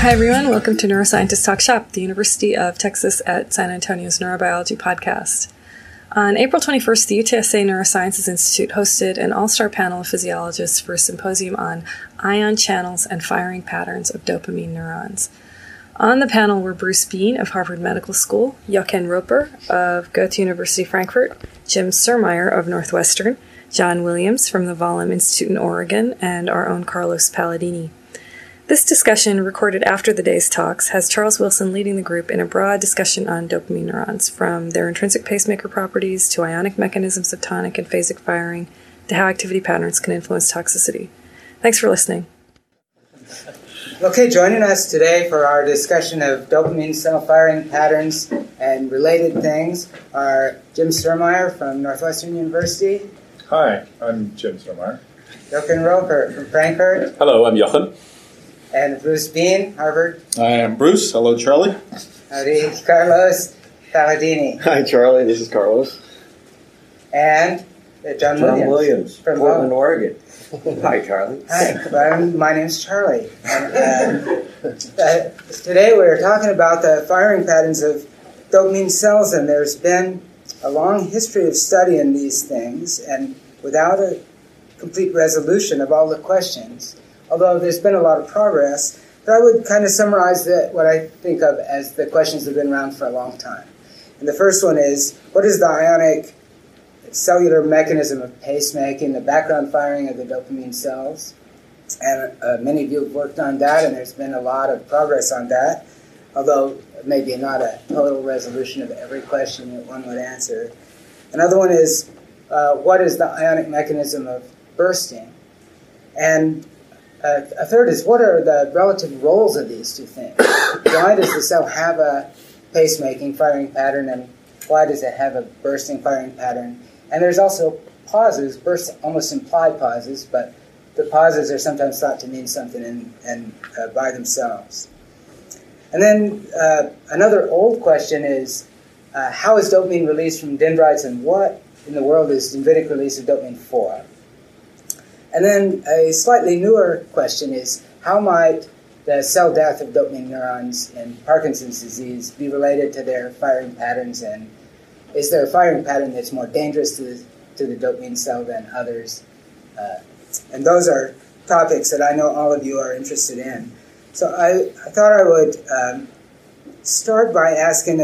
Hi, everyone. Welcome to Neuroscientist Talk Shop, the University of Texas at San Antonio's Neurobiology podcast. On April 21st, the UTSA Neurosciences Institute hosted an all-star panel of physiologists for a symposium on ion channels and firing patterns of dopamine neurons. On the panel were Bruce Bean of Harvard Medical School, Jochen Roper of Goethe University, Frankfurt, Jim Surmeier of Northwestern, John Williams from the Volum Institute in Oregon, and our own Carlos Paladini. This discussion, recorded after the day's talks, has Charles Wilson leading the group in a broad discussion on dopamine neurons, from their intrinsic pacemaker properties to ionic mechanisms of tonic and phasic firing to how activity patterns can influence toxicity. Thanks for listening. Okay, joining us today for our discussion of dopamine cell firing patterns and related things are Jim Stermeyer from Northwestern University. Hi, I'm Jim Stermeyer. Jochen Roper from Frankfurt. Hello, I'm Jochen. And Bruce Bean, Harvard. I am Bruce. Hello, Charlie. Howdy, Carlos Paladini. Hi, Charlie. This is Carlos. And John Williams from Portland, Oregon. Hi, Charlie. Hi, my name's Charlie. Today we're talking about the firing patterns of dopamine cells, and there's been a long history of studying these things, and without a complete resolution of all the questions, although there's been a lot of progress, but I would kind of summarize what I think of as the questions that have been around for a long time. And the first one is, what is the ionic cellular mechanism of pacemaking, the background firing of the dopamine cells? And many of you have worked on that, and there's been a lot of progress on that, although maybe not a total resolution of every question that one would answer. Another one is, what is the ionic mechanism of bursting? And a third is, what are the relative roles of these two things? Why does the cell have a pacemaking firing pattern, and why does it have a bursting firing pattern? And there's also pauses. Bursts almost imply pauses, but the pauses are sometimes thought to mean something and by themselves. And then another old question is, how is dopamine released from dendrites, and what in the world is dendritic release of dopamine for? And then a slightly newer question is, how might the cell death of dopamine neurons in Parkinson's disease be related to their firing patterns, and is there a firing pattern that's more dangerous to the dopamine cell than others? And those are topics that I know all of you are interested in. So I thought I would start by asking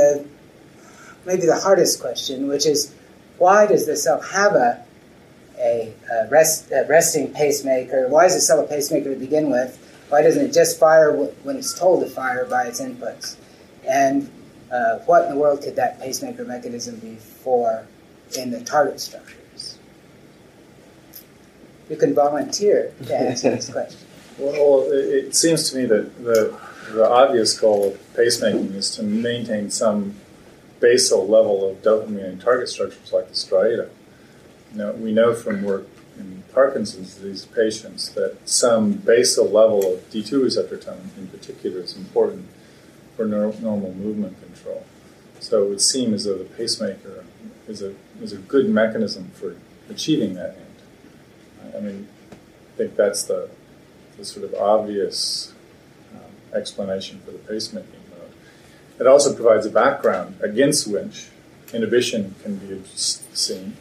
maybe the hardest question, which is, why does the cell have a resting pacemaker? Why is the cell a pacemaker to begin with? Why doesn't it just fire when it's told to fire by its inputs? And what in the world could that pacemaker mechanism be for in the target structures? You can volunteer to answer this question. Well, it seems to me that the obvious goal of pacemaking is to maintain some basal level of dopamine in target structures like the striatum. Now, we know from work in Parkinson's disease patients that some basal level of D2 receptor tone in particular is important for normal movement control. So it would seem as though the pacemaker is a good mechanism for achieving that end. I mean, I think that's the sort of obvious explanation for the pacemaking mode. It also provides a background against which inhibition can be seen.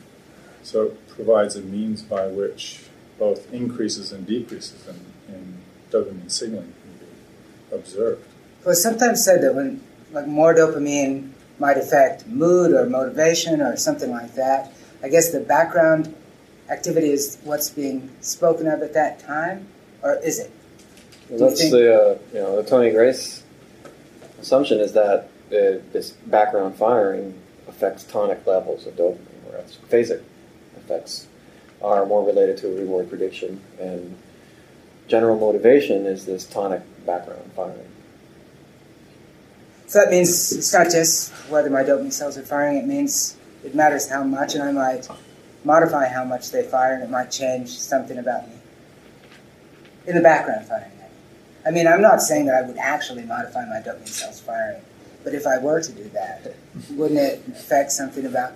So it provides a means by which both increases and decreases in dopamine signaling can be observed. Well, it's sometimes said that when more dopamine might affect mood or motivation or something like that. I guess the background activity is what's being spoken of at that time, or is it? Well, that's the Tony Grace assumption, is that this background firing affects tonic levels of dopamine, whereas phasic effects are more related to reward prediction, and general motivation is this tonic background firing. So that means it's not just whether my dopamine cells are firing, it means it matters how much, and I might modify how much they fire, and it might change something about me. In the background firing. I mean, I'm not saying that I would actually modify my dopamine cells firing, but if I were to do that, wouldn't it affect something about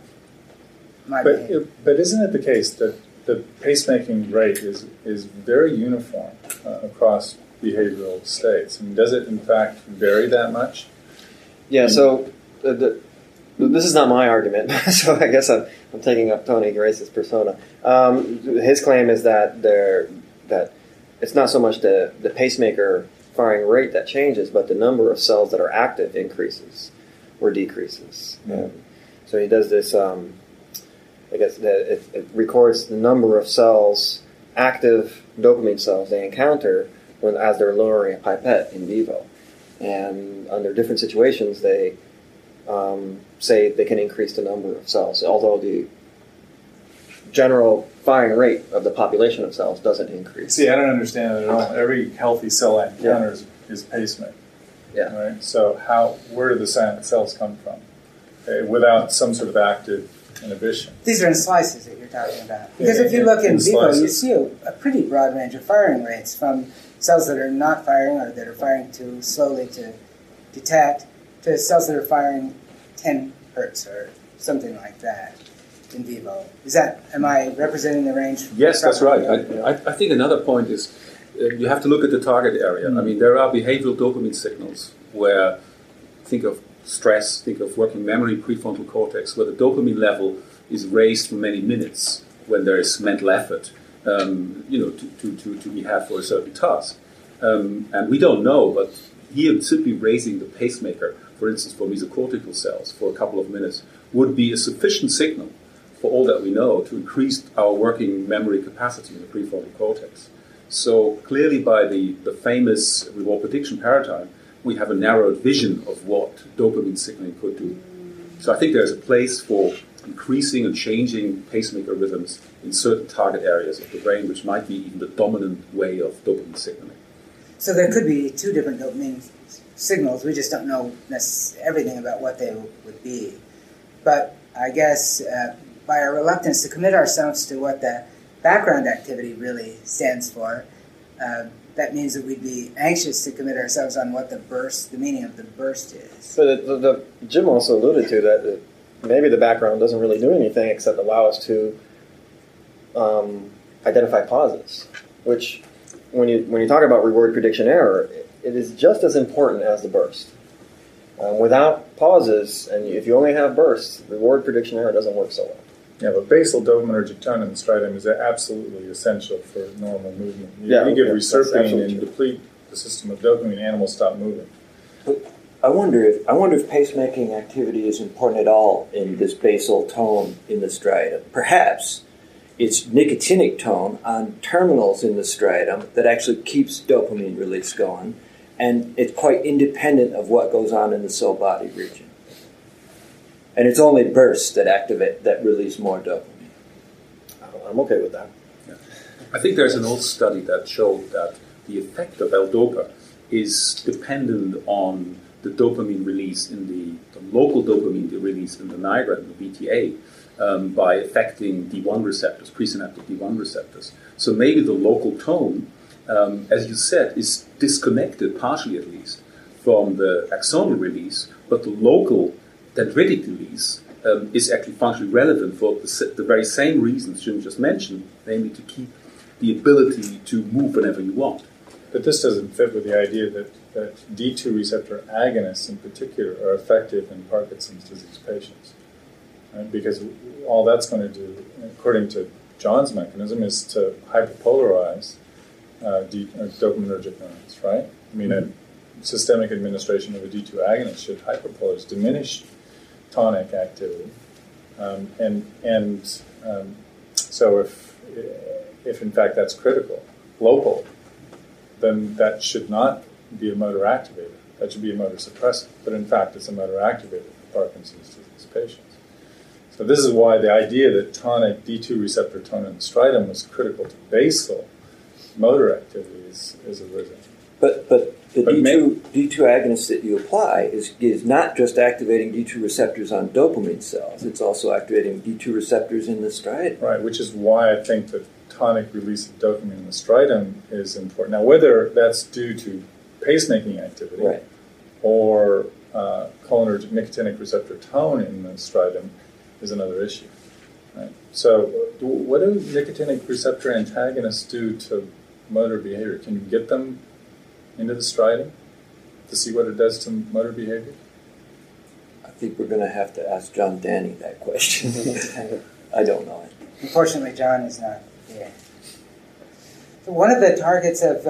my behavior? But isn't it the case that the pacemaking rate is very uniform across behavioral states? I mean, does it, in fact, vary that much? Yeah, so this is not my argument, so I guess I'm taking up Tony Grace's persona. His claim is that it's not so much the pacemaker firing rate that changes, but the number of cells that are active increases or decreases. Yeah. So he does this, I guess, that it records the number of cells, active dopamine cells they encounter as they're lowering a pipette in vivo. And under different situations, they say they can increase the number of cells, although the general firing rate of the population of cells doesn't increase. See, I don't understand it at all. Every healthy cell I encounter is pacemaker. Yeah. Right? So where do the silent cells come from? Okay, without some sort of active inhibition. These are in slices that you're talking about. Because if you look in vivo, you see a pretty broad range of firing rates from cells that are not firing or that are firing too slowly to detect to cells that are firing 10 hertz or something like that in vivo. Am I representing the range? Yes, that's right. I think another point is you have to look at the target area. Mm-hmm. I mean, there are behavioral dopamine signals where, think of stress, think of working memory, prefrontal cortex, where the dopamine level is raised for many minutes when there is mental effort, to be had for a certain task. And we don't know, but here it should be raising the pacemaker, for instance, for mesocortical cells for a couple of minutes, would be a sufficient signal, for all that we know, to increase our working memory capacity in the prefrontal cortex. So clearly by the famous reward prediction paradigm, we have a narrowed vision of what dopamine signaling could do. So I think there's a place for increasing and changing pacemaker rhythms in certain target areas of the brain, which might be even the dominant way of dopamine signaling. So there could be two different dopamine signals. We just don't know everything about what they would be. But I guess by our reluctance to commit ourselves to what the background activity really stands for, that means that we'd be anxious to commit ourselves on what the meaning of the burst is. But Jim also alluded to that maybe the background doesn't really do anything except allow us to identify pauses, which when you talk about reward prediction error, it is just as important as the burst. Without pauses, and if you only have bursts, reward prediction error doesn't work so well. Yeah, but basal dopaminergic tone in the striatum is absolutely essential for normal movement. You give reserpine and deplete the system of dopamine, animals stop moving. But I wonder if pacemaking activity is important at all in this basal tone in the striatum. Perhaps it's nicotinic tone on terminals in the striatum that actually keeps dopamine release going, and it's quite independent of what goes on in the cell body region. And it's only bursts that activate, that release more dopamine. I'm okay with that. Yeah. I think there's an old study that showed that the effect of L-DOPA is dependent on the dopamine release in the local dopamine release in the nigra, in the BTA, by affecting D1 receptors, presynaptic D1 receptors. So maybe the local tone, as you said, is disconnected, partially at least, from the axonal release, but the local dendritic release is actually functionally relevant for the very same reasons Jim just mentioned, namely to keep the ability to move whenever you want. But this doesn't fit with the idea that D2 receptor agonists in particular are effective in Parkinson's disease patients. Right? Because all that's going to do, according to John's mechanism, is to hyperpolarize dopaminergic neurons, right? I mean, a systemic administration of a D2 agonist should hyperpolarize, diminish tonic activity, so if in fact that's critical, local, then that should not be a motor activator. That should be a motor suppressor. But in fact, it's a motor activator for Parkinson's disease patients. So this is why the idea that tonic D2 receptor tone in the striatum was critical to basal motor activity is arisen. But D2 agonist that you apply is not just activating D2 receptors on dopamine cells. It's also activating D2 receptors in the striatum. Right, which is why I think the tonic release of dopamine in the striatum is important. Now, whether that's due to pacemaking activity or cholinergic nicotinic receptor tone in the striatum is another issue. Right? So what do nicotinic receptor antagonists do to motor behavior? Can you get them into the striatum to see what it does to motor behavior? I think we're going to have to ask John Danny that question. I don't know it. Unfortunately, John is not here. So one of the targets of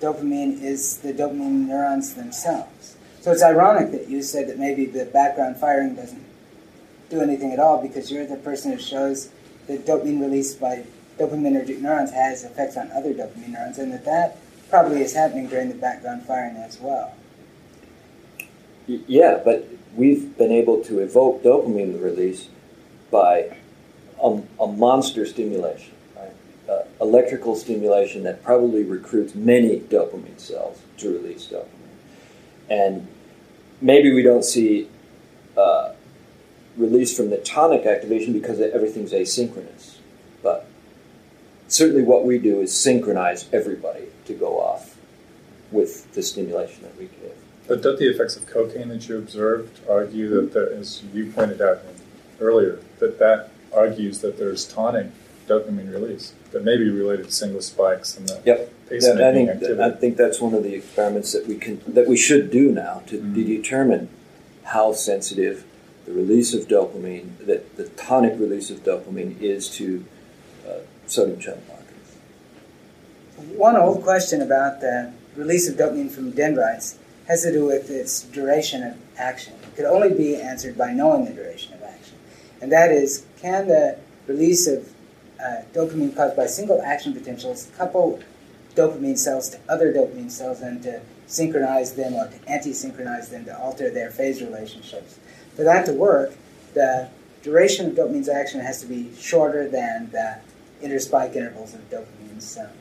dopamine is the dopamine neurons themselves. So it's ironic that you said that maybe the background firing doesn't do anything at all, because you're the person who shows that dopamine released by dopaminergic neurons has effects on other dopamine neurons, and that that probably is happening during the background firing as well. Yeah, but we've been able to evoke dopamine release by a monster stimulation, right? Electrical stimulation that probably recruits many dopamine cells to release dopamine. And maybe we don't see release from the tonic activation because everything's asynchronous. But certainly what we do is synchronize everybody to go off with the stimulation that we give. But don't the effects of cocaine that you observed argue that there, as you pointed out earlier, that that argues that there's tonic dopamine release that may be related to single spikes and the pacemaking activity? I think that's one of the experiments that we should do now to determine how sensitive the release of dopamine, that the tonic release of dopamine, is to sodium channel blockers. One old question about the release of dopamine from dendrites has to do with its duration of action. It could only be answered by knowing the duration of action. And that is, can the release of dopamine caused by single action potentials couple dopamine cells to other dopamine cells and to synchronize them or to anti-synchronize them, to alter their phase relationships? For that to work, the duration of dopamine's action has to be shorter than the interspike intervals of dopamine cells.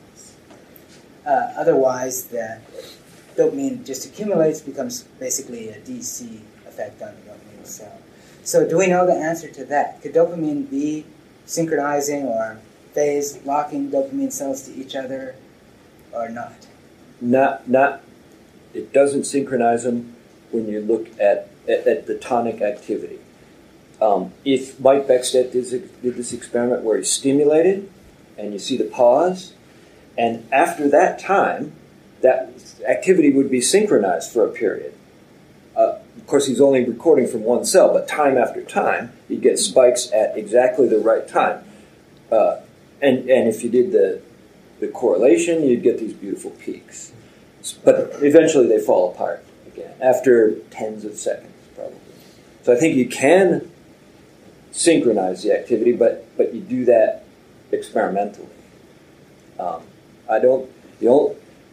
Otherwise, the dopamine just accumulates, becomes basically a DC effect on the dopamine cell. So do we know the answer to that? Could dopamine be synchronizing or phase locking dopamine cells to each other or not? It doesn't synchronize them when you look at the tonic activity. If Mike Beckstead did this experiment where he stimulated and you see the pause, and after that time, that activity would be synchronized for a period. Of course, he's only recording from one cell, but time after time, you get spikes at exactly the right time. And if you did the correlation, you'd get these beautiful peaks. But eventually they fall apart again, after tens of seconds probably. So I think you can synchronize the activity, but you do that experimentally.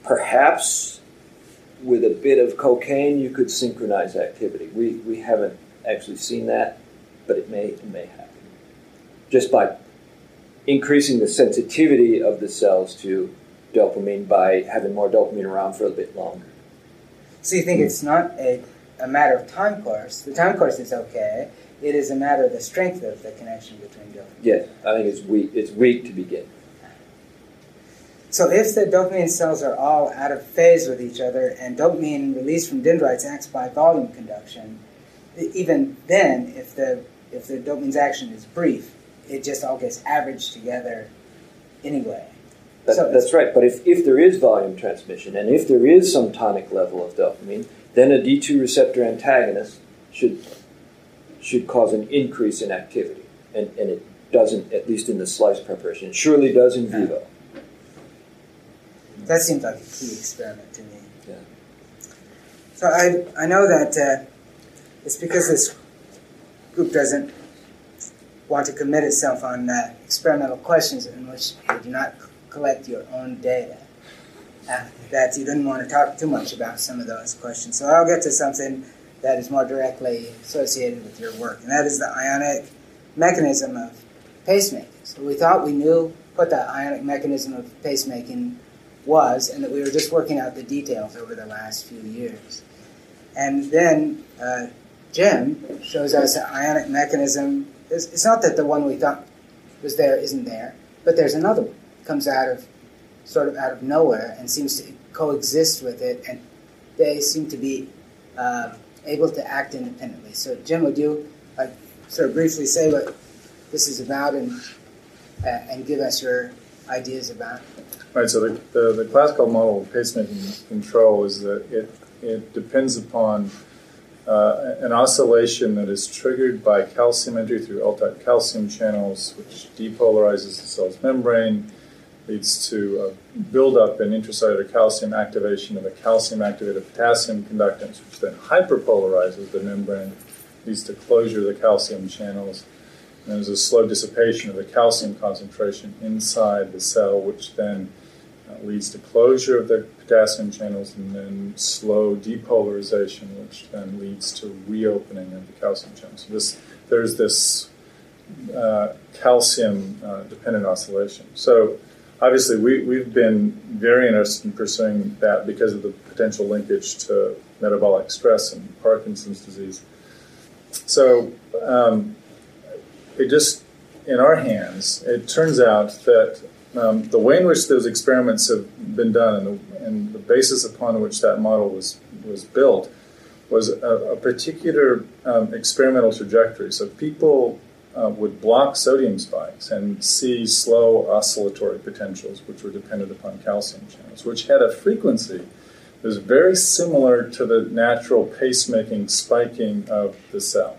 Perhaps with a bit of cocaine, you could synchronize activity. We haven't actually seen that, but it may happen. Just by increasing the sensitivity of the cells to dopamine by having more dopamine around for a bit longer. So you think it's not a matter of time course. The time course is okay. It is a matter of the strength of the connection between dopamine. Yeah, I think it's weak to begin with. So if the dopamine cells are all out of phase with each other and dopamine released from dendrites acts by volume conduction, even then, if the dopamine's action is brief, it just all gets averaged together anyway. That's right. But if there is volume transmission and if there is some tonic level of dopamine, then a D2 receptor antagonist should cause an increase in activity. And it doesn't, at least in the slice preparation. It surely does in vivo. That seems like a key experiment to me. Yeah. So I know that it's because this group doesn't want to commit itself on experimental questions in which you do not collect your own data, that you didn't want to talk too much about some of those questions. So I'll get to something that is more directly associated with your work, and that is the ionic mechanism of pacemaking. So we thought we knew what the ionic mechanism of pacemaking was, and that we were just working out the details over the last few years. And then Jim shows us an ionic mechanism. It's not that the one we thought was there isn't there, but there's another one. It comes out of nowhere and seems to coexist with it, and they seem to be able to act independently. So Jim, would you sort of briefly say what this is about and give us your ideas about? All right, so the classical model of pacemaking control is that it depends upon an oscillation that is triggered by calcium entry through L-type calcium channels, which depolarizes the cell's membrane, leads to a buildup in intracellular calcium activation of a calcium-activated potassium conductance, which then hyperpolarizes the membrane, leads to closure of the calcium channels, and there's a slow dissipation of the calcium concentration inside the cell, which then leads to closure of the potassium channels and then slow depolarization, which then leads to reopening of the calcium channels. So there's this calcium-dependent oscillation. So obviously we've been very interested in pursuing that because of the potential linkage to metabolic stress and Parkinson's disease. So it just, in our hands, it turns out that the way in which those experiments have been done and the basis upon which that model was built was a particular experimental trajectory. So people would block sodium spikes and see slow oscillatory potentials, which were dependent upon calcium channels, which had a frequency that was very similar to the natural pacemaking spiking of the cell.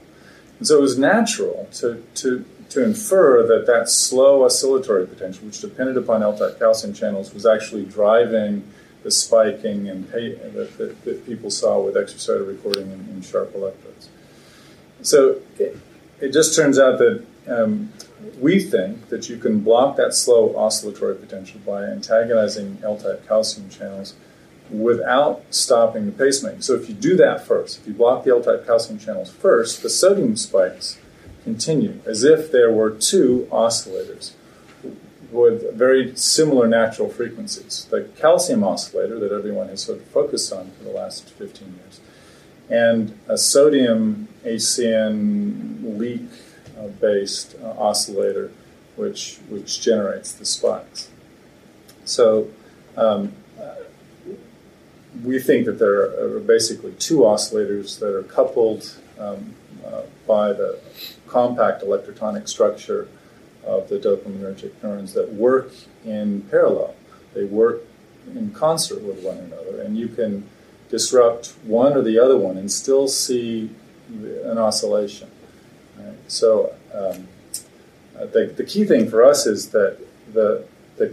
And so it was natural to infer that slow oscillatory potential, which depended upon L-type calcium channels, was actually driving the spiking and that people saw with extracellular recording in sharp electrodes. So it just turns out that we think that you can block that slow oscillatory potential by antagonizing L-type calcium channels without stopping the pacemaking. So if you do that first, if you block the L-type calcium channels first, the sodium spikes continue as if there were two oscillators with very similar natural frequencies. The calcium oscillator that everyone has sort of focused on for the last 15 years and a sodium HCN leak-based oscillator which generates the spikes. So we think that there are basically two oscillators that are coupled by the compact electrotonic structure of the dopaminergic neurons that work in parallel. They work in concert with one another, and you can disrupt one or the other one and still see an oscillation. Right? So I think the key thing for us is that the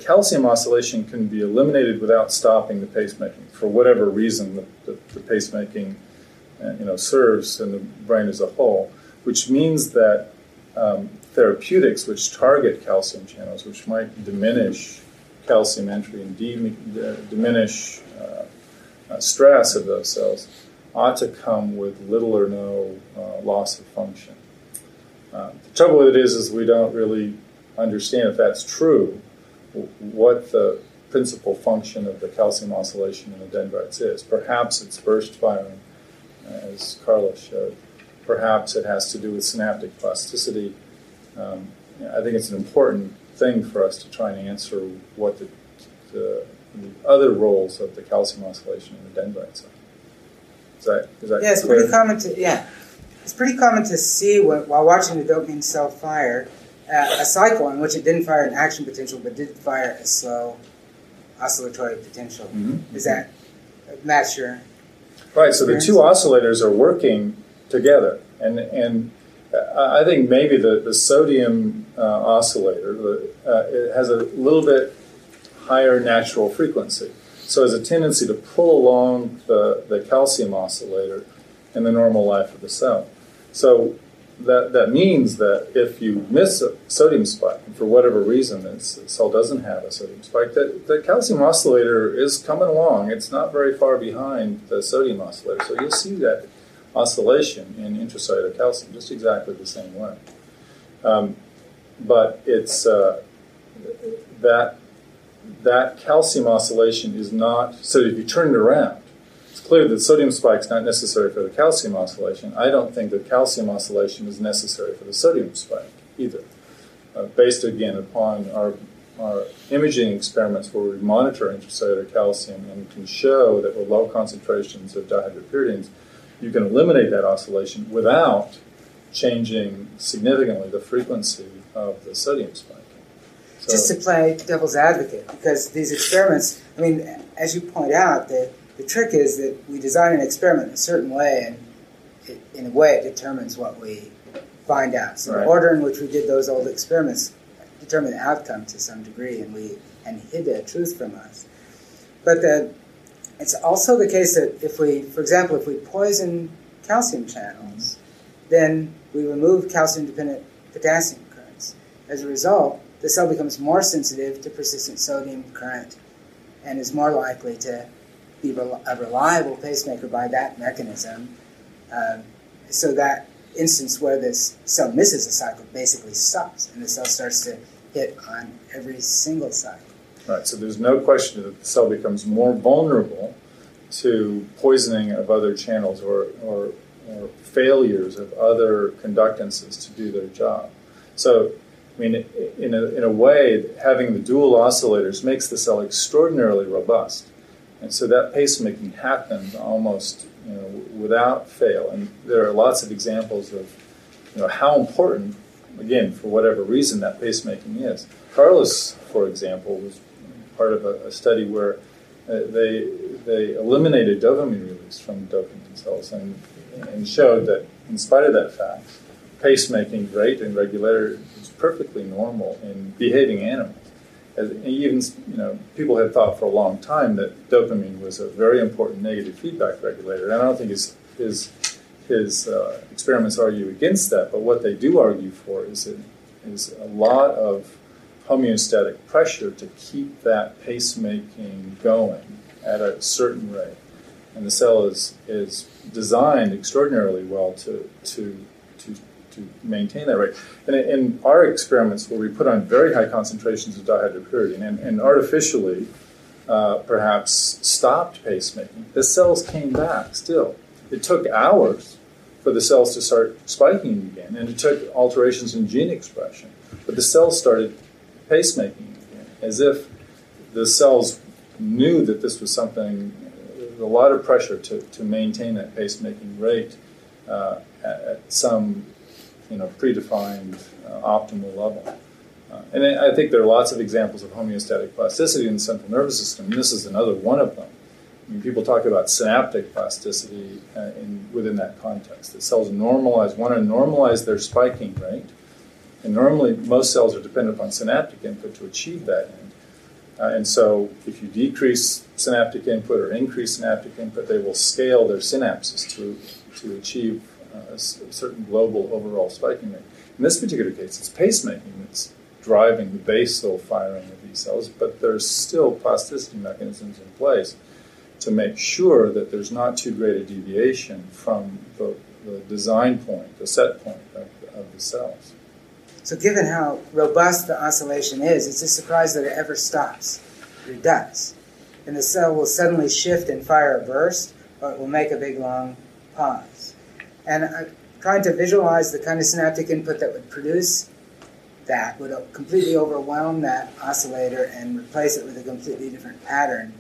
calcium oscillation can be eliminated without stopping the pacemaking. For whatever reason, the pacemaking serves in the brain as a whole, which means that therapeutics which target calcium channels, which might diminish calcium entry and diminish stress of those cells, ought to come with little or no loss of function. The trouble with it is we don't really understand if that's true, what the principal function of the calcium oscillation in the dendrites is. Perhaps it's burst firing, as Carlos showed. Perhaps it has to do with synaptic plasticity. I think it's an important thing for us to try and answer what the other roles of the calcium oscillation in the dendrites are. Is that yeah, it's clear? Pretty common to it's pretty common to see while watching the dopamine cell fire a cycle in which it didn't fire an action potential but did fire a slow oscillatory potential. Mm-hmm. Does that match your right? So the two oscillators are working together, and I think maybe the sodium oscillator it has a little bit higher natural frequency. So there's a tendency to pull along the calcium oscillator in the normal life of the cell. So that means that if you miss a sodium spike, and for whatever reason the cell doesn't have a sodium spike, the calcium oscillator is coming along. It's not very far behind the sodium oscillator. So you'll see that oscillation in intracellular calcium just exactly the same way. But it's that calcium oscillation is not, so if you turn it around, it's clear that sodium spike is not necessary for the calcium oscillation. I don't think that calcium oscillation is necessary for the sodium spike either. Based, again, upon our imaging experiments where we monitor intracellular calcium and can show that with low concentrations of dihydropyridines, you can eliminate that oscillation without changing significantly the frequency of the sodium spike. just to play devil's advocate, because these experiments, I mean, as you point out, the trick is that we design an experiment in a certain way, and it, in a way it determines what we find out. So the order in which we did those old experiments determined the outcome to some degree, and we hid the truth from us. But it's also the case that if we, for example, if we poison calcium channels, then we remove calcium-dependent potassium currents. As a result, the cell becomes more sensitive to persistent sodium current and is more likely to be a reliable pacemaker by that mechanism. So that instance where this cell misses a cycle basically stops, and the cell starts to hit on every single cycle. Right, so there's no question that the cell becomes more vulnerable to poisoning of other channels or failures of other conductances to do their job. So, I mean, in a way, having the dual oscillators makes the cell extraordinarily robust. And so that pacemaking happens almost, you know, without fail. And there are lots of examples of, you know, how important, again, for whatever reason, that pacemaking is. Carlos, for example, was part of a study where they eliminated dopamine release from dopamine cells and showed that, in spite of that fact, pacemaking rate and regulator is perfectly normal in behaving animals. And even, you know, people had thought for a long time that dopamine was a very important negative feedback regulator. And I don't think his experiments argue against that, but what they do argue for is a lot of homeostatic pressure to keep that pacemaking going at a certain rate. And the cell is designed extraordinarily well to maintain that rate. And in our experiments where we put on very high concentrations of dihydropyridine and artificially perhaps stopped pacemaking, the cells came back still. It took hours for the cells to start spiking again, and it took alterations in gene expression. But the cells started pacemaking again, as if the cells knew that this was something, a lot of pressure to maintain that pacemaking rate at some, you know, predefined optimal level. And I think there are lots of examples of homeostatic plasticity in the central nervous system. This is another one of them. I mean, people talk about synaptic plasticity within that context. The cells want to normalize their spiking rate. And normally, most cells are dependent upon synaptic input to achieve that end. And so if you decrease synaptic input or increase synaptic input, they will scale their synapses to achieve a certain global overall spiking rate. In this particular case, it's pacemaking that's driving the basal firing of these cells, but there's still plasticity mechanisms in place to make sure that there's not too great a deviation from the design point, the set point of the cells. So given how robust the oscillation is, it's a surprise that it ever stops. It does. And the cell will suddenly shift and fire a burst, or it will make a big, long pause. And I'm trying to visualize the kind of synaptic input that would produce that, would completely overwhelm that oscillator and replace it with a completely different pattern,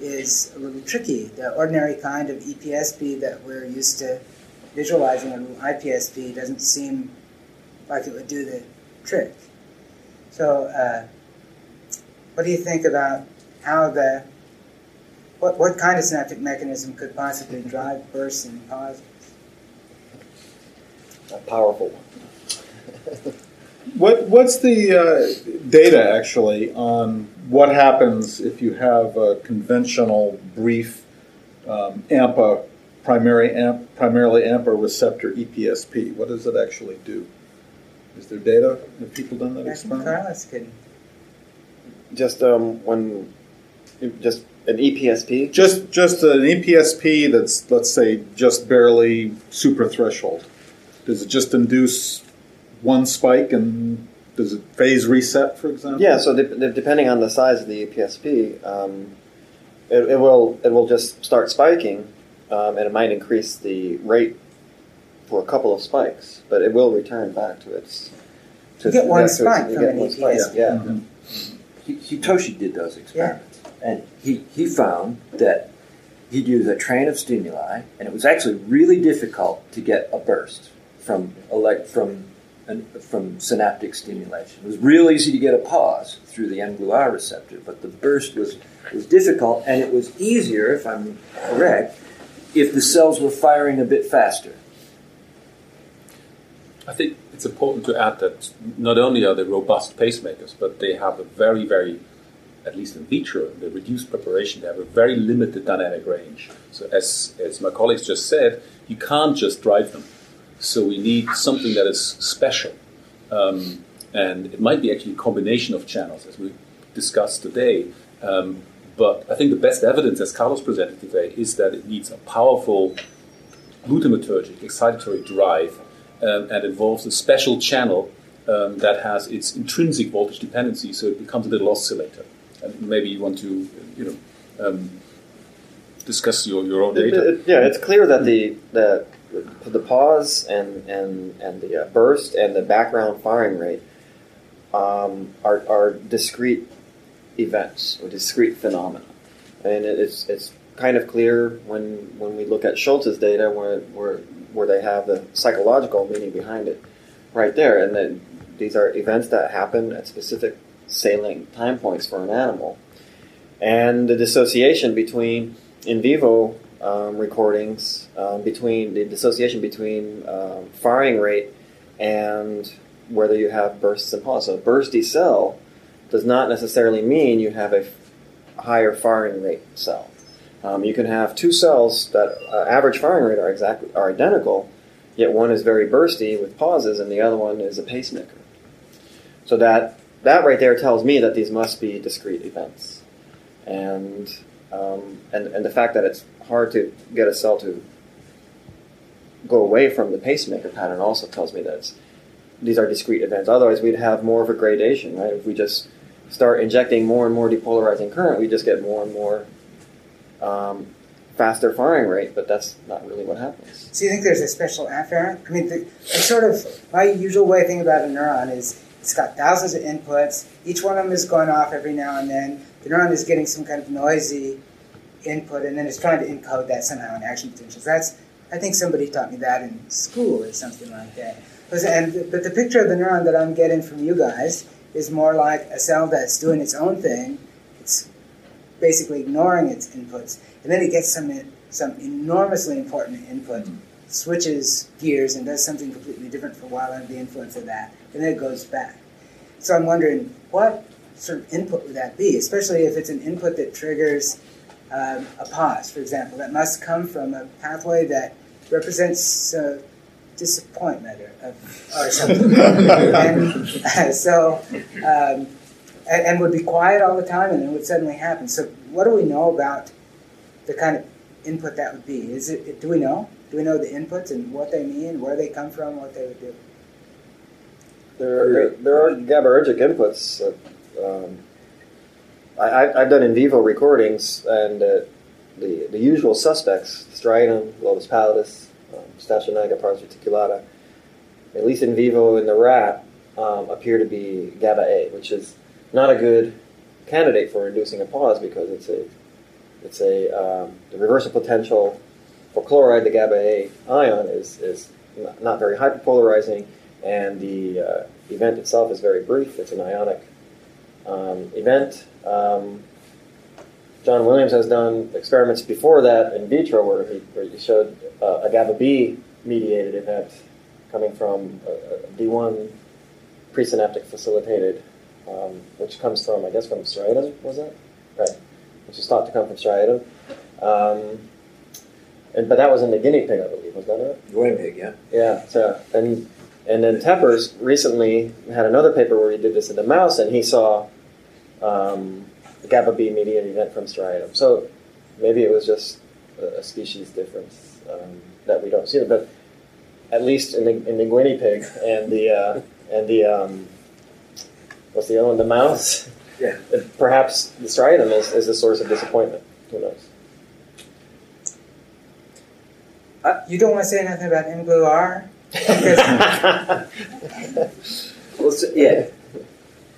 is a little tricky. The ordinary kind of EPSP that we're used to visualizing, a little IPSP, doesn't seem like it would do the trick. So what do you think about how what kind of synaptic mechanism could possibly drive bursts and pauses? A powerful one. What's the data actually on what happens if you have a conventional brief AMPA, primarily AMPA receptor EPSP? What does it actually do? Is there data? Have people done that experiment? Carlos can. Just an EPSP. Just an EPSP that's, let's say, just barely super threshold. Does it just induce one spike, and does it phase reset, for example? Yeah. So depending on the size of the EPSP, it will just start spiking, and it might increase the rate for a couple of spikes, but it will return back to its. You get one spike from an EPSP. Yeah. Mm-hmm. Hitoshi did those experiments, and he found that he'd use a train of stimuli, and it was actually really difficult to get a burst from from synaptic stimulation. It was real easy to get a pause through the mGluR receptor, but the burst was difficult, and it was easier, if I'm correct, if the cells were firing a bit faster. I think it's important to add that not only are they robust pacemakers, but they have a very, very, at least in vitro, the reduced preparation, they have a very limited dynamic range. So as my colleagues just said, you can't just drive them. So we need something that is special. And it might be actually a combination of channels, as we discussed today. But I think the best evidence, as Carlos presented today, is that it needs a powerful glutamatergic, excitatory drive, and involves a special channel that has its intrinsic voltage dependency, so it becomes a little oscillator. And maybe you want to, discuss your own data. It's clear that the pause and the burst and the background firing rate are discrete events or discrete phenomena, and it's kind of clear when we look at Schultz's data where they have the psychological meaning behind it right there. And then these are events that happen at specific salient time points for an animal. And the dissociation between in vivo recordings, between firing rate and whether you have bursts and pause. So a bursty cell does not necessarily mean you have a higher firing rate cell. You can have two cells that average firing rate are identical, yet one is very bursty with pauses and the other one is a pacemaker. So that right there tells me that these must be discrete events. And the fact that it's hard to get a cell to go away from the pacemaker pattern also tells me that these are discrete events. Otherwise, we'd have more of a gradation, right? If we just start injecting more and more depolarizing current, we just get more and more faster firing rate, but that's not really what happens. So you think there's a special afferent? I mean, my usual way of thinking about a neuron is it's got thousands of inputs. Each one of them is going off every now and then. The neuron is getting some kind of noisy input, and then it's trying to encode that somehow in action potentials. I think somebody taught me that in school or something like that. But the picture of the neuron that I'm getting from you guys is more like a cell that's doing its own thing. It's basically ignoring its inputs. And then it gets some enormously important input, switches gears, and does something completely different for a while under the influence of that. And then it goes back. So I'm wondering, what sort of input would that be? Especially if it's an input that triggers a pause, for example. That must come from a pathway that represents disappointment or something. And would be quiet all the time, and then would suddenly happen. So what do we know about the kind of input that would be? Do we know? Do we know the inputs and what they mean, where they come from, what they would do? There are GABAergic inputs. I've done in vivo recordings, and the usual suspects, striatum, lobus pallidus, Stationaga pars reticulata, at least in vivo in the rat, appear to be GABA A, which is not a good candidate for inducing a pause because it's the reversal potential for chloride, the GABA A ion, is not very hyperpolarizing, and the event itself is very brief. It's an ionic event. John Williams has done experiments before that in vitro where he showed a GABA B mediated event coming from a D1 presynaptic facilitated, which comes from, I guess, from striatum, was that? Right. Which is thought to come from striatum. But that was in the guinea pig, I believe, was that it? The guinea pig, yeah. Yeah. So, and then Tepper's recently had another paper where he did this in the mouse, and he saw a GABA B mediated event from striatum. So maybe it was just a species difference that we don't see. But at least in the guinea pig and the what's the other one? The mouse. Yeah. Perhaps the striatum is the source of disappointment. Who knows? You don't want to say nothing about mGluR? Well, so, yeah.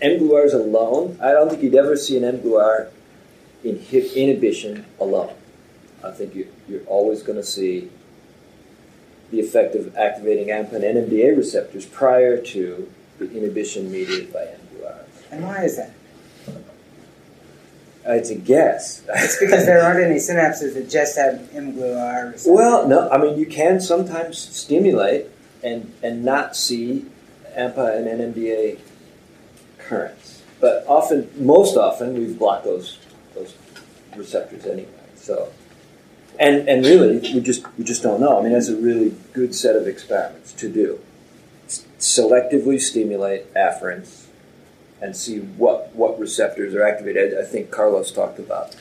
mGluRs alone, I don't think you'd ever see an mGluR inhibition alone. I think you're always going to see the effect of activating AMPA and NMDA receptors prior to the inhibition mediated by mGluR. And why is that? It's a guess. It's because there aren't any synapses that just have mGluR receptors. Well, no, I mean, you can sometimes stimulate and not see AMPA and NMDA currents. But often, most often, we've blocked those receptors anyway. So, and really, we just don't know. I mean, that's a really good set of experiments to do. Selectively stimulate afferents and see what receptors are activated. I think Carlos talked about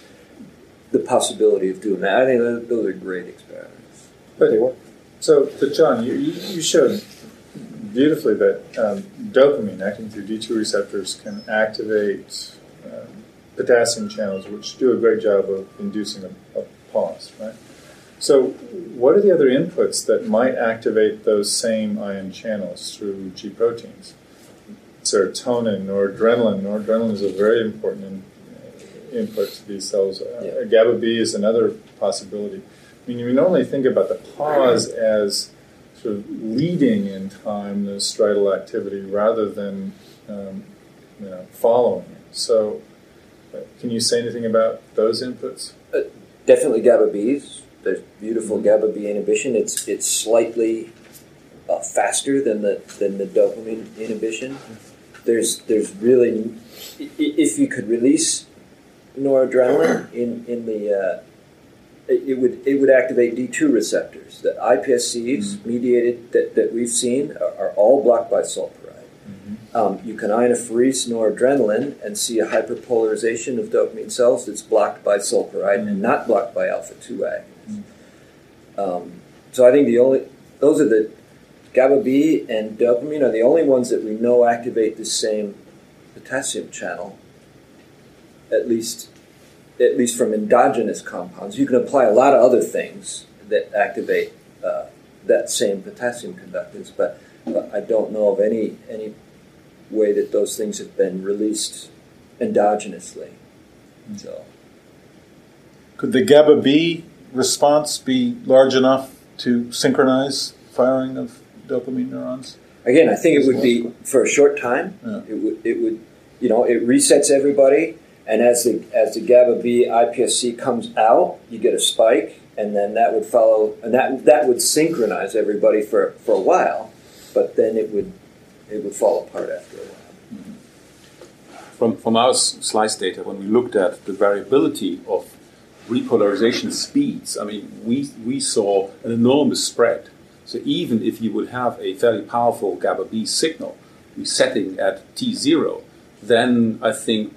the possibility of doing that. I think those are great experiments. But they work. So John, you showed beautifully that dopamine acting through D2 receptors can activate potassium channels, which do a great job of inducing a pause, right? So what are the other inputs that might activate those same ion channels through G proteins? Serotonin, noradrenaline. Noradrenaline is a very important input to these cells. Yeah. GABA B is another possibility. I mean, you can only think about the pause as sort of leading in time the striatal activity rather than following it. So can you say anything about those inputs? Definitely GABA Bs. There's beautiful GABA B inhibition. It's slightly faster than the dopamine inhibition. There's really, if you could release noradrenaline in the it would activate D2 receptors. The iPSCs mediated that we've seen are all blocked by sulpiride. You can ionophorese noradrenaline and see a hyperpolarization of dopamine cells that's blocked by sulpiride and not blocked by alpha-2 agonists. So I think those are the GABA B and dopamine are the only ones that we know activate the same potassium channel, at least from endogenous compounds. You can apply a lot of other things that activate that same potassium conductance, but I don't know of any way that those things have been released endogenously. So, could the GABA B response be large enough to synchronize firing of dopamine neurons? Again, I think it would be for a short time. Yeah. It would, you know, it resets everybody. And as the GABA B iPSC comes out, you get a spike, and then that would follow, and that would synchronize everybody for a while, but then it would fall apart after a while. Mm-hmm. From our slice data, when we looked at the variability of repolarization speeds, I mean, we saw an enormous spread. So even if you would have a fairly powerful GABA B signal resetting at T0, then I think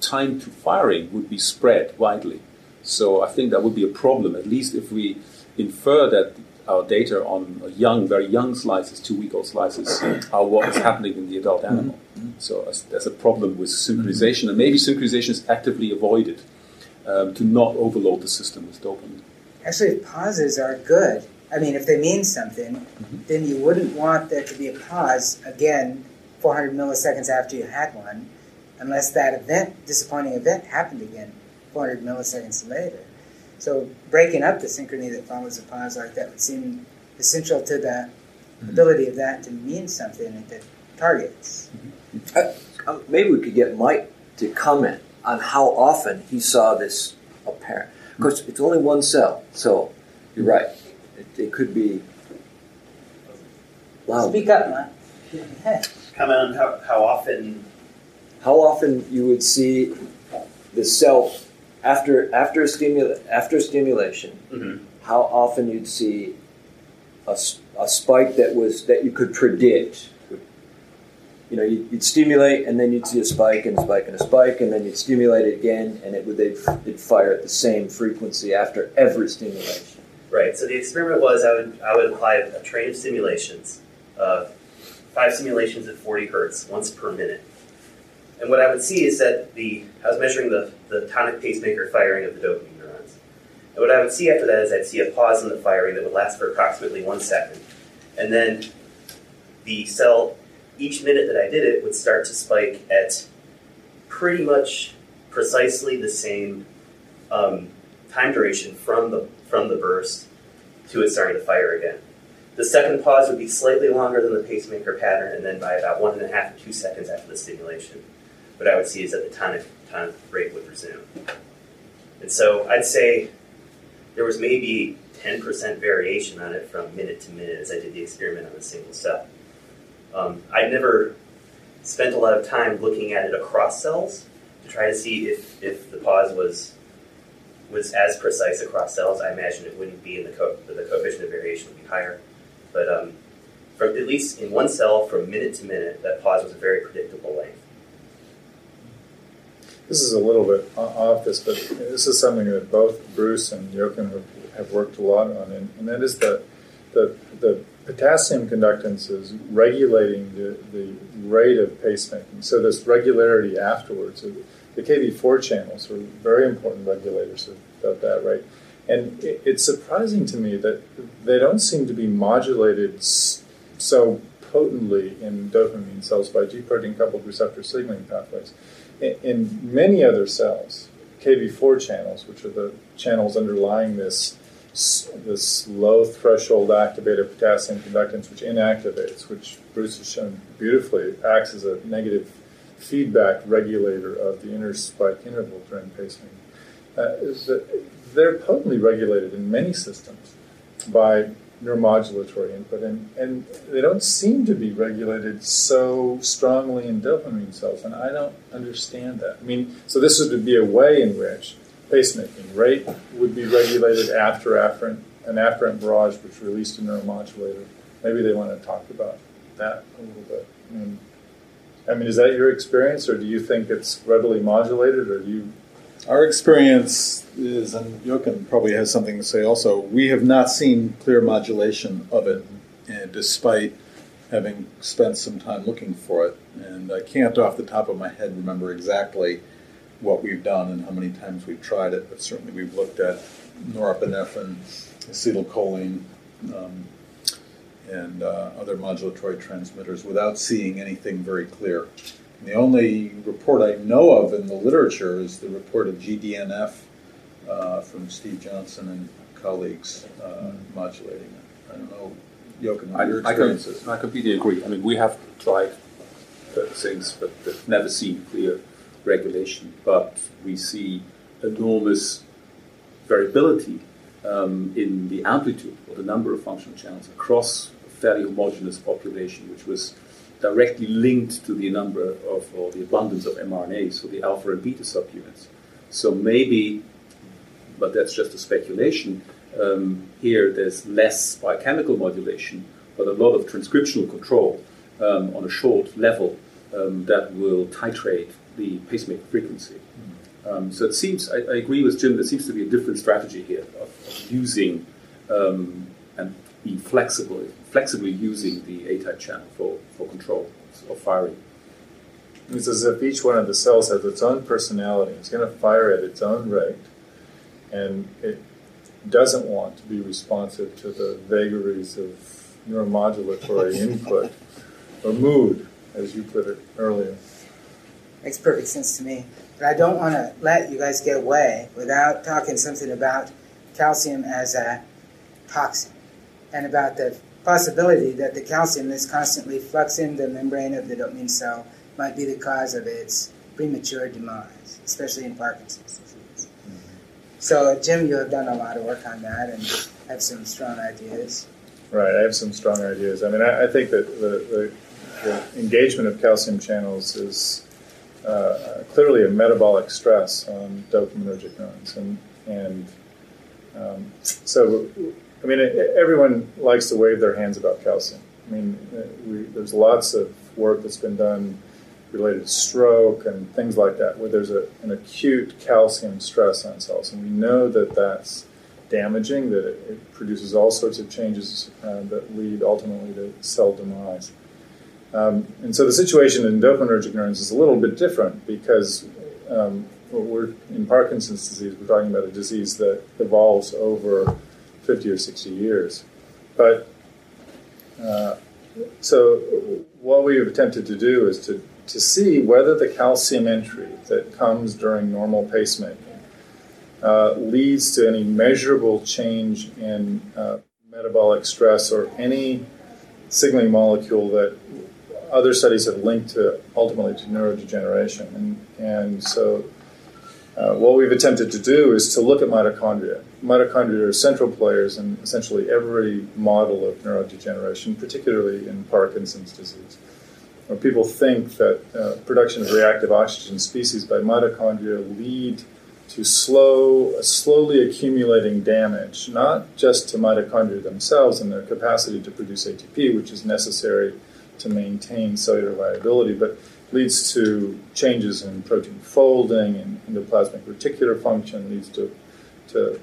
time to firing would be spread widely. So I think that would be a problem, at least if we infer that our data on very young slices, 2-week-old slices, are what is happening in the adult animal. Mm-hmm. So there's a problem with synchronization, and maybe synchronization is actively avoided to not overload the system with dopamine. Actually, pauses are good. I mean, if they mean something, then you wouldn't want there to be a pause, again, 400 milliseconds after you had one, unless that disappointing event happened again 400 milliseconds later. So breaking up the synchrony that follows a pause like that would seem essential to the ability of that to mean something at the targets. Maybe we could get Mike to comment on how often he saw this apparent. Of course, it's only one cell, so you're right. It could be loud. Speak up, Mike. Yeah. Comment on how often you would see the cell after stimulation, how often you'd see a spike that you could predict. You know, you'd stimulate and then you'd see a spike and a spike and a spike, and then you'd stimulate it again, and it'd fire at the same frequency after every stimulation. Right. So the experiment was I would apply a train of stimulations, 5 stimulations at 40 hertz once per minute. And what I would see is that I was measuring the tonic pacemaker firing of the dopamine neurons. And what I would see after that is I'd see a pause in the firing that would last for approximately 1 second. And then the cell, each minute that I did it, would start to spike at pretty much precisely the same time duration from the burst to it starting to fire again. The second pause would be slightly longer than the pacemaker pattern, and then by about 1.5 to 2 seconds after the stimulation, what I would see is that the tonic rate would resume. And so I'd say there was maybe 10% variation on it from minute to minute as I did the experiment on a single cell. I'd never spent a lot of time looking at it across cells to try to see if the pause was as precise across cells. I imagine it wouldn't be, and the coefficient of variation would be higher. But from, at least in one cell, from minute to minute, that pause was a very predictable length. This is a little bit off this, but this is something that both Bruce and Jochen have worked a lot on, and that is that the potassium conductance is regulating the rate of pacemaking. So this regularity afterwards, the KV4 channels are very important regulators of that rate. And it's surprising to me that they don't seem to be modulated so potently in dopamine cells by G-protein-coupled receptor signaling pathways. In many other cells, KV4 channels, which are the channels underlying this low threshold activated potassium conductance, which inactivates, which Bruce has shown beautifully, acts as a negative feedback regulator of the inner spike interval during pacemaking. They're potently regulated in many systems by neuromodulatory input, and they don't seem to be regulated so strongly in dopamine cells, and I don't understand that. I mean, so this would be a way in which pacemaking rate would be regulated after an afferent barrage which released a neuromodulator. Maybe they want to talk about that a little bit. I mean, is that your experience, or do you think it's readily modulated, or do you... Our experience is, and Jochen probably has something to say also, we have not seen clear modulation of it, and despite having spent some time looking for it. And I can't off the top of my head remember exactly what we've done and how many times we've tried it, but certainly we've looked at norepinephrine, acetylcholine, and other modulatory transmitters without seeing anything very clear. The only report I know of in the literature is the report of GDNF from Steve Johnson and colleagues modulating it. I don't know, Jochen, what your experiences? I completely agree. I mean, we have tried things, but we've never seen clear regulation. But we see enormous variability in the amplitude or the number of functional channels across a fairly homogeneous population, which was directly linked to the number of, or the abundance of mRNA, so the alpha and beta subunits. So maybe, but that's just a speculation, here there's less biochemical modulation, but a lot of transcriptional control on a short level that will titrate the pacemaker frequency. So it seems, I agree with Jim, there seems to be a different strategy here of using and being flexibly using the A-type channel for control of firing. It's as if each one of the cells has its own personality. It's going to fire at its own rate, and it doesn't want to be responsive to the vagaries of neuromodulatory input or mood, as you put it earlier. Makes perfect sense to me. But I don't want to let you guys get away without talking something about calcium as a toxin and about the possibility that the calcium that's constantly fluxing the membrane of the dopamine cell might be the cause of its premature demise, especially in Parkinson's disease. Mm-hmm. So, Jim, you have done a lot of work on that and have some strong ideas. Right, I have some strong ideas. I mean, I think that the engagement of calcium channels is clearly a metabolic stress on dopaminergic neurons. And so... I mean, everyone likes to wave their hands about calcium. I mean, there's lots of work that's been done related to stroke and things like that, where there's an acute calcium stress on cells. And we know that that's damaging, that it produces all sorts of changes that lead ultimately to cell demise. And so the situation in dopaminergic neurons is a little bit different because in Parkinson's disease, we're talking about a disease that evolves over 50 or 60 years. But so what we've attempted to do is to see whether the calcium entry that comes during normal pacemaking leads to any measurable change in metabolic stress or any signaling molecule that other studies have linked to ultimately to neurodegeneration. And so what we've attempted to do is to look at mitochondria. Mitochondria are central players in essentially every model of neurodegeneration, particularly in Parkinson's disease, where people think that production of reactive oxygen species by mitochondria lead to slowly accumulating damage, not just to mitochondria themselves and their capacity to produce ATP, which is necessary to maintain cellular viability, but leads to changes in protein folding and endoplasmic reticular function, leads to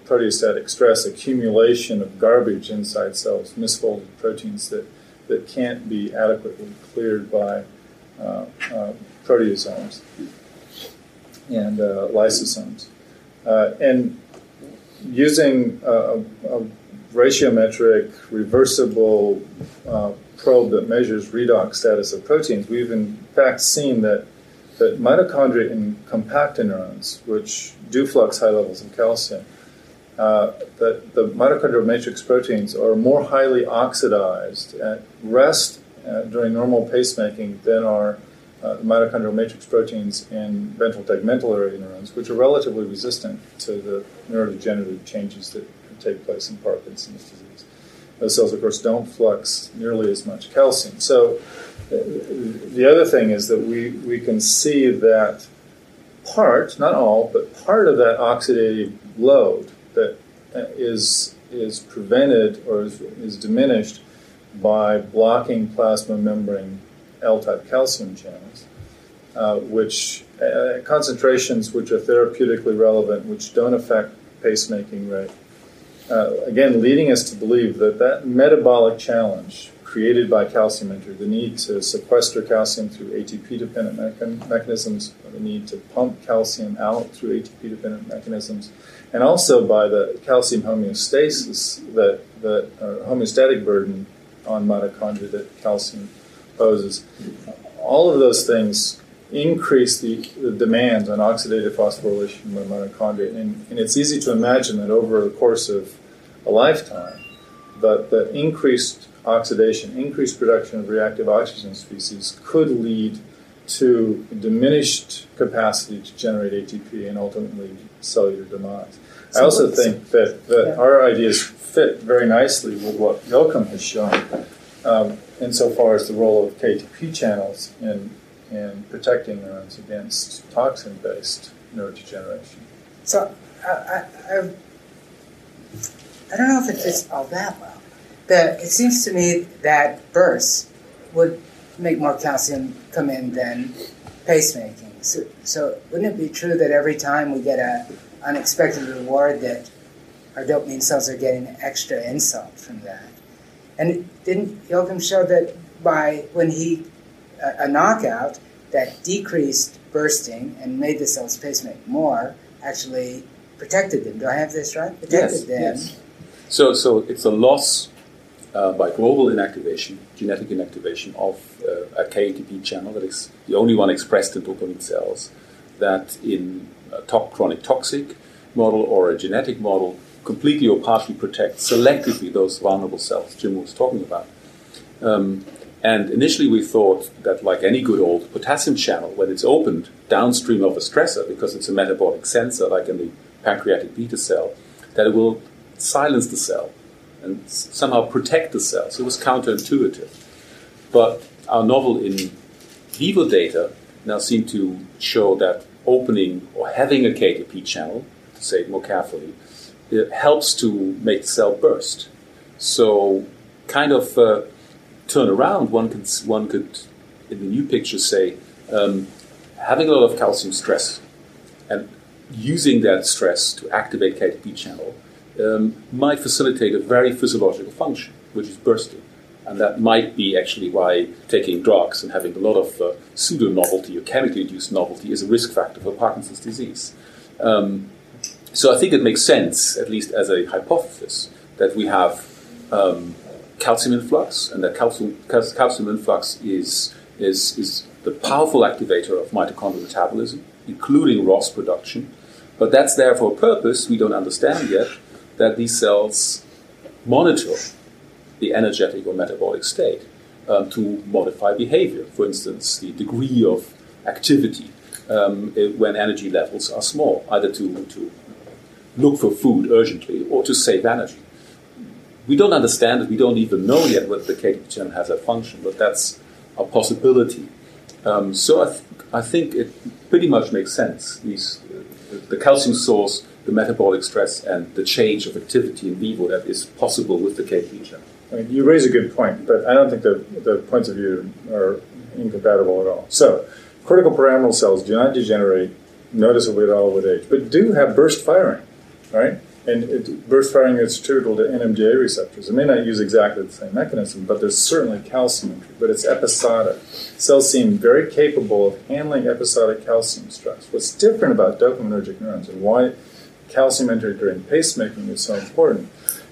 proteostatic stress, accumulation of garbage inside cells, misfolded proteins that can't be adequately cleared by proteasomes and lysosomes. And using a ratiometric, reversible probe that measures redox status of proteins, we've in fact seen that mitochondria in compacta neurons, which do flux high levels of calcium, that the mitochondrial matrix proteins are more highly oxidized at rest during normal pacemaking than are the mitochondrial matrix proteins in ventral tegmental area neurons, which are relatively resistant to the neurodegenerative changes that take place in Parkinson's disease. Those cells, of course, don't flux nearly as much calcium. So the other thing is that we can see that part, not all, but part of that oxidative load that is prevented or is diminished by blocking plasma membrane L-type calcium channels, which concentrations which are therapeutically relevant, which don't affect pacemaking rate. Again, leading us to believe that metabolic challenge created by calcium entry, the need to sequester calcium through ATP-dependent mechanisms, the need to pump calcium out through ATP-dependent mechanisms, and also by the calcium homeostasis, that homeostatic burden on mitochondria that calcium poses, all of those things increase the demands on oxidative phosphorylation by mitochondria. And it's easy to imagine that over the course of a lifetime, the increased oxidation, increased production of reactive oxygen species could lead to diminished capacity to generate ATP and ultimately cellular demise. So I also think that our ideas fit very nicely with what Jochen has shown insofar as the role of KATP channels in protecting neurons against toxin-based neurodegeneration. So I don't know if it fits all that well, but it seems to me that bursts would make more calcium come in than pacemaking. So wouldn't it be true that every time we get an unexpected reward that our dopamine cells are getting extra insult from that? And didn't Joachim show that when a knockout that decreased bursting and made the cells pacemate more actually protected them? Do I have this right? Protected them. Yes. So it's a loss by global inactivation, genetic inactivation of a KATP channel that is the only one expressed in dopamine cells, that in a chronic toxic model or a genetic model completely or partially protects selectively those vulnerable cells Jim was talking about. And initially we thought that, like any good old potassium channel, when it's opened downstream of a stressor, because it's a metabolic sensor, like in the pancreatic beta cell, that it will silence the cell and somehow protect the cell. So it was counterintuitive. But our novel in vivo data now seem to show that opening or having a KATP channel, to say it more carefully, it helps to make the cell burst. So kind of... turn around, one could, in the new picture, say, having a lot of calcium stress and using that stress to activate KATP channel might facilitate a very physiological function, which is bursting. And that might be actually why taking drugs and having a lot of pseudo-novelty or chemically induced novelty is a risk factor for Parkinson's disease. So I think it makes sense, at least as a hypothesis, that we have... calcium influx, and that calcium influx is the powerful activator of mitochondrial metabolism, including ROS production. But that's there for a purpose we don't understand yet, that these cells monitor the energetic or metabolic state to modify behavior. For instance, the degree of activity when energy levels are small, either to look for food urgently or to save energy. We don't understand it. We don't even know yet whether the KATP channel has that function, but that's a possibility. So I think it pretty much makes sense. The calcium source, the metabolic stress, and the change of activity in vivo that is possible with the KATP channel. I mean, you raise a good point, but I don't think the points of view are incompatible at all. So, cortical pyramidal cells do not degenerate noticeably at all with age, but do have burst firing, right? And burst firing is attributable to NMDA receptors. It may not use exactly the same mechanism, but there's certainly calcium entry, but it's episodic. Cells seem very capable of handling episodic calcium stress. What's different about dopaminergic neurons and why calcium entry during pacemaking is so important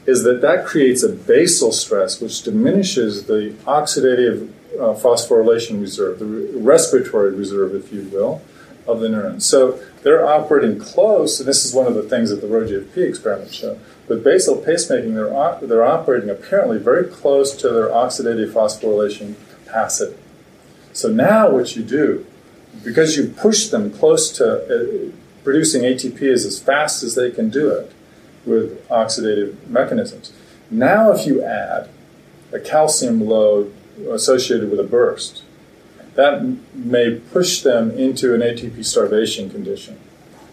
is that that creates a basal stress which diminishes the oxidative phosphorylation reserve, the respiratory reserve, if you will, of the neurons. So they're operating close, and this is one of the things that the RoGFP experiment showed. With basal pacemaking, they're operating apparently very close to their oxidative phosphorylation capacity. So now what you do, because you push them close to producing ATP as fast as they can do it with oxidative mechanisms, now if you add a calcium load associated with a burst, that may push them into an ATP starvation condition,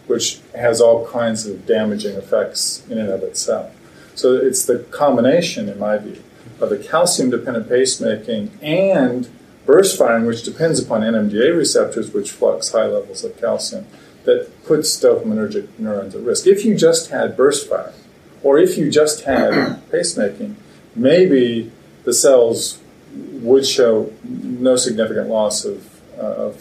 which has all kinds of damaging effects in and of itself. So it's the combination, in my view, of the calcium-dependent pacemaking and burst firing, which depends upon NMDA receptors, which flux high levels of calcium, that puts dopaminergic neurons at risk. If you just had burst firing, or if you just had pacemaking, maybe the cells would show no significant loss of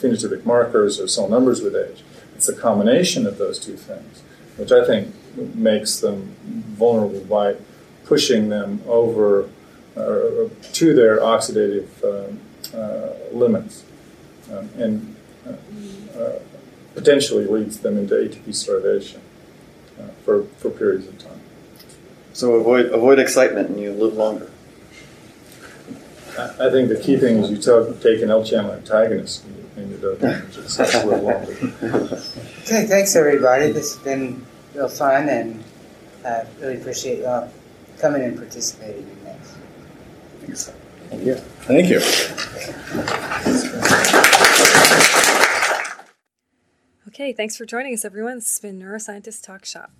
phenotypic markers or cell numbers with age. It's a combination of those two things, which I think makes them vulnerable by pushing them over to their oxidative limits and potentially leads them into ATP starvation for periods of time. So avoid excitement and you live longer. I think the key thing is you take an L-channel antagonist and you do just a little longer. Okay, thanks everybody. This has been real fun, and I really appreciate you all coming and participating in this. Thanks. Thank you. Thank you. Okay, thanks for joining us, everyone. This has been Neuroscientist Talk Shop.